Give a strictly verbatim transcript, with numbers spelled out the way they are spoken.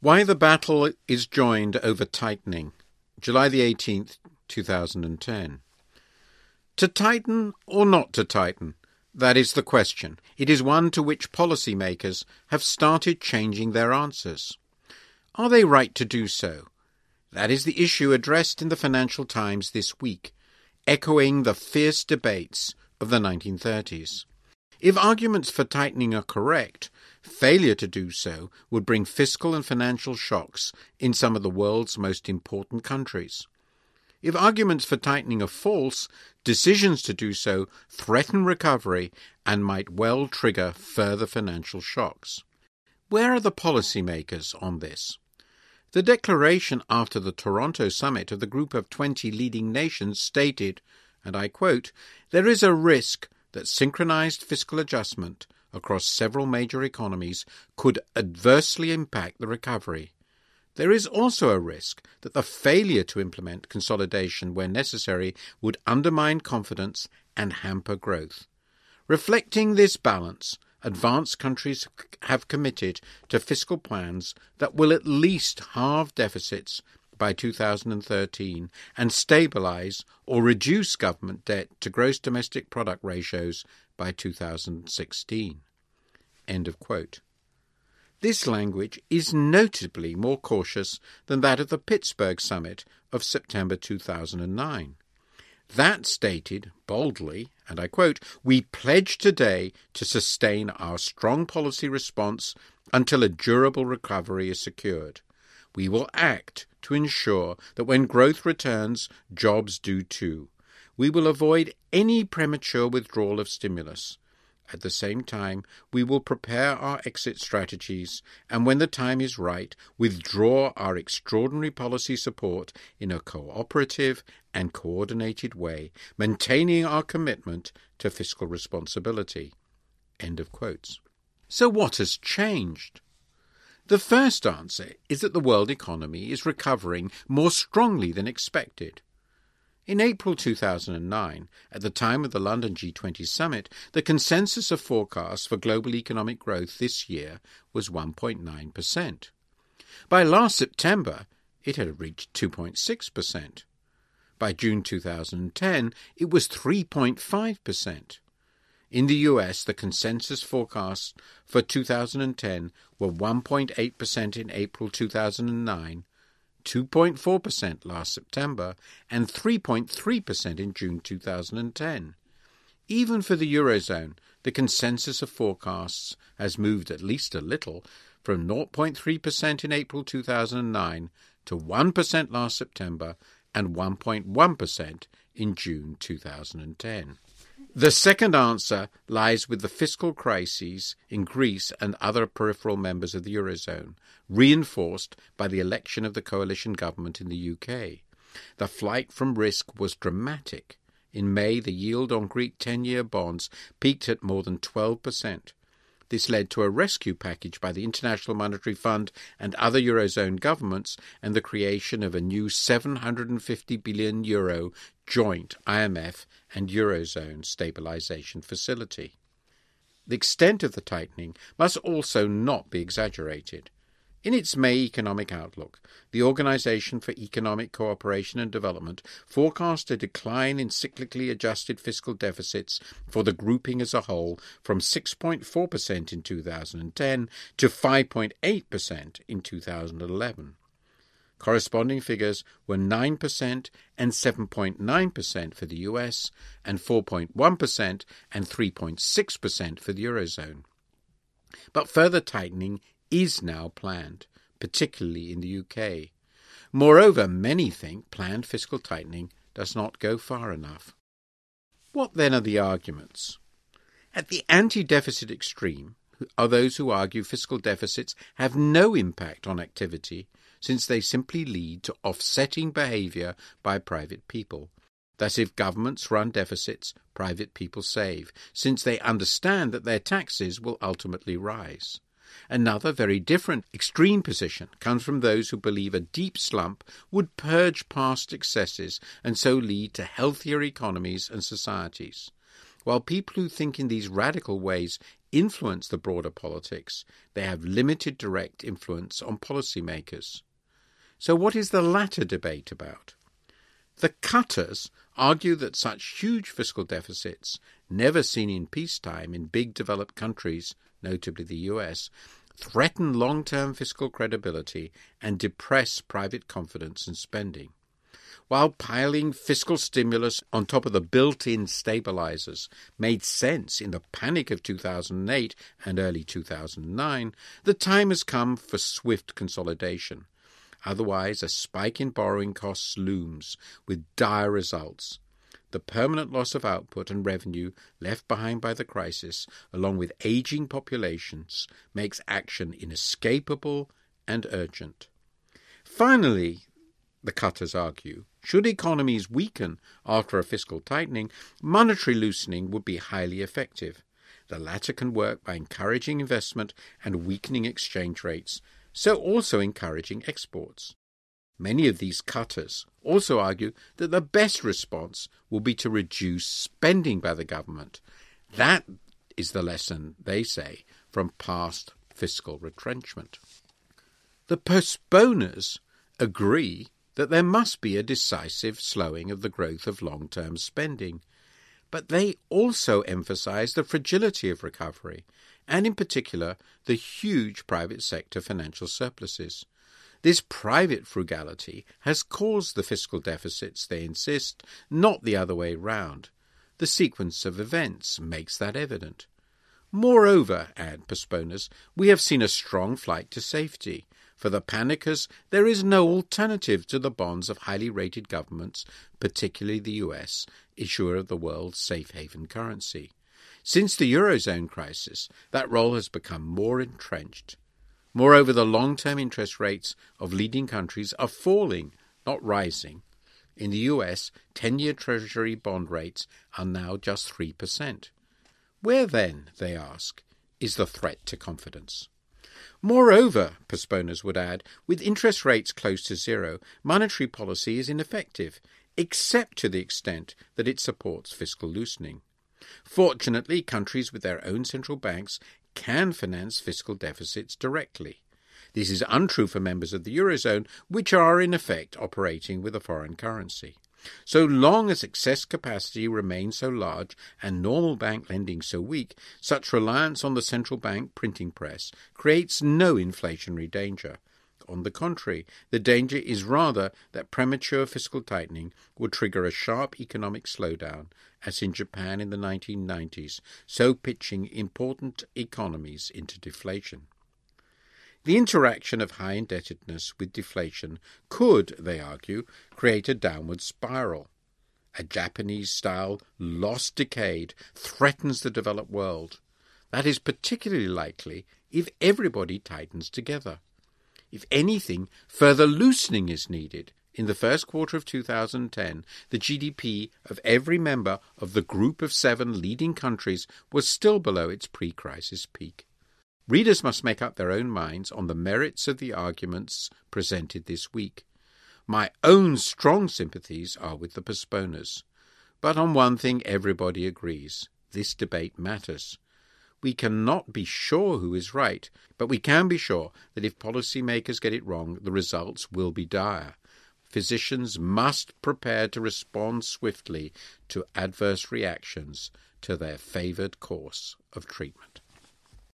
Why the battle is joined over tightening, July the eighteenth, two thousand ten. To tighten or not to tighten, that is the question. It is one to which policymakers have started changing their answers. Are they right to do so? That is the issue addressed in the Financial Times this week, echoing the fierce debates of the nineteen thirties. If arguments for tightening are correct, failure to do so would bring fiscal and financial shocks in some of the world's most important countries. If arguments for tightening are false, decisions to do so threaten recovery and might well trigger further financial shocks. Where are the policymakers on this? The declaration after the Toronto summit of the group of twenty leading nations stated, and I quote, "There is a risk that synchronized fiscal adjustment across several major economies could adversely impact the recovery. There is also a risk that the failure to implement consolidation where necessary would undermine confidence and hamper growth. Reflecting this balance, advanced countries have committed to fiscal plans that will at least halve deficits by two thousand thirteen and stabilise or reduce government debt to gross domestic product ratios by two thousand sixteen. End of quote. This language is notably more cautious than that of the Pittsburgh summit of September two thousand nine. That stated boldly, and I quote, "We pledge today to sustain our strong policy response until a durable recovery is secured. We will act to ensure that when growth returns, jobs do too. We will avoid any premature withdrawal of stimulus. At the same time, we will prepare our exit strategies and, when the time is right, withdraw our extraordinary policy support in a cooperative and coordinated way, maintaining our commitment to fiscal responsibility." End of quotes. So what has changed? The first answer is that the world economy is recovering more strongly than expected. In April two thousand nine, at the time of the London G twenty summit, the consensus of forecasts for global economic growth this year was one point nine percent. By last September, it had reached two point six percent. By June two thousand ten, it was three point five percent. In the U S, the consensus forecasts for two thousand ten were one point eight percent in April two thousand nine, two point four percent last September, and three point three percent in June two thousand ten. Even for the Eurozone, the consensus of forecasts has moved at least a little, from zero point three percent in April two thousand nine to one percent last September and one point one percent in June two thousand ten. The second answer lies with the fiscal crises in Greece and other peripheral members of the Eurozone, reinforced by the election of the coalition government in the U K. The flight from risk was dramatic. In May, the yield on Greek ten-year bonds peaked at more than twelve percent. This led to a rescue package by the International Monetary Fund and other Eurozone governments and the creation of a new seven hundred fifty billion euro Euro joint I M F and Eurozone stabilisation facility. The extent of the tightening must also not be exaggerated. In its May economic outlook, the Organisation for Economic Cooperation and Development forecast a decline in cyclically adjusted fiscal deficits for the grouping as a whole from six point four percent in two thousand ten to five point eight percent in two thousand eleven. Corresponding figures were nine percent and seven point nine percent for the U S and four point one percent and three point six percent for the Eurozone. But further tightening is now planned, particularly in the U K. Moreover, many think planned fiscal tightening does not go far enough. What then are the arguments? At the anti-deficit extreme are those who argue fiscal deficits have no impact on activity since they simply lead to offsetting behaviour by private people. Thus, if governments run deficits, private people save, since they understand that their taxes will ultimately rise. Another very different extreme position comes from those who believe a deep slump would purge past excesses and so lead to healthier economies and societies. While people who think in these radical ways influence the broader politics. They have limited direct influence on policymakers. So what is the latter debate about? The cutters argue that such huge fiscal deficits, never seen in peacetime in big developed countries, notably the U S, threaten long-term fiscal credibility and depress private confidence in spending, while piling fiscal stimulus on top of the built-in stabilizers made sense in the panic of two thousand eight and early two thousand nine, the time has come for swift consolidation. Otherwise, a spike in borrowing costs looms, with dire results. The permanent loss of output and revenue left behind by the crisis, along with aging populations, makes action inescapable and urgent. Finally, the cutters argue, should economies weaken after a fiscal tightening, monetary loosening would be highly effective. The latter can work by encouraging investment and weakening exchange rates, so also encouraging exports. Many of these cutters also argue that the best response will be to reduce spending by the government. That is the lesson, they say, from past fiscal retrenchment. The postponers agree that there must be a decisive slowing of the growth of long-term spending. But they also emphasise the fragility of recovery, and in particular the huge private sector financial surpluses. This private frugality has caused the fiscal deficits, they insist, not the other way round. The sequence of events makes that evident. Moreover, add postponers, we have seen a strong flight to safety. For the panickers, there is no alternative to the bonds of highly rated governments, particularly the U S, issuer of the world's safe haven currency. Since the Eurozone crisis, that role has become more entrenched. Moreover, the long-term interest rates of leading countries are falling, not rising. In the U S, ten-year Treasury bond rates are now just three percent. Where then, they ask, is the threat to confidence? Moreover, postponers would add, with interest rates close to zero, monetary policy is ineffective, except to the extent that it supports fiscal loosening. Fortunately, countries with their own central banks can finance fiscal deficits directly. This is untrue for members of the Eurozone, which are in effect operating with a foreign currency. So long as excess capacity remains so large and normal bank lending so weak, such reliance on the central bank printing press creates no inflationary danger. On the contrary, the danger is rather that premature fiscal tightening will trigger a sharp economic slowdown, as in Japan in the nineteen nineties, so pitching important economies into deflation. The interaction of high indebtedness with deflation could, they argue, create a downward spiral. A Japanese-style lost decade threatens the developed world. That is particularly likely if everybody tightens together. If anything, further loosening is needed. In the first quarter of two thousand ten, the G D P of every member of the group of seven leading countries was still below its pre-crisis peak. Readers must make up their own minds on the merits of the arguments presented this week. My own strong sympathies are with the postponers. But on one thing everybody agrees. This debate matters. We cannot be sure who is right, but we can be sure that if policymakers get it wrong, the results will be dire. Physicians must prepare to respond swiftly to adverse reactions to their favoured course of treatment.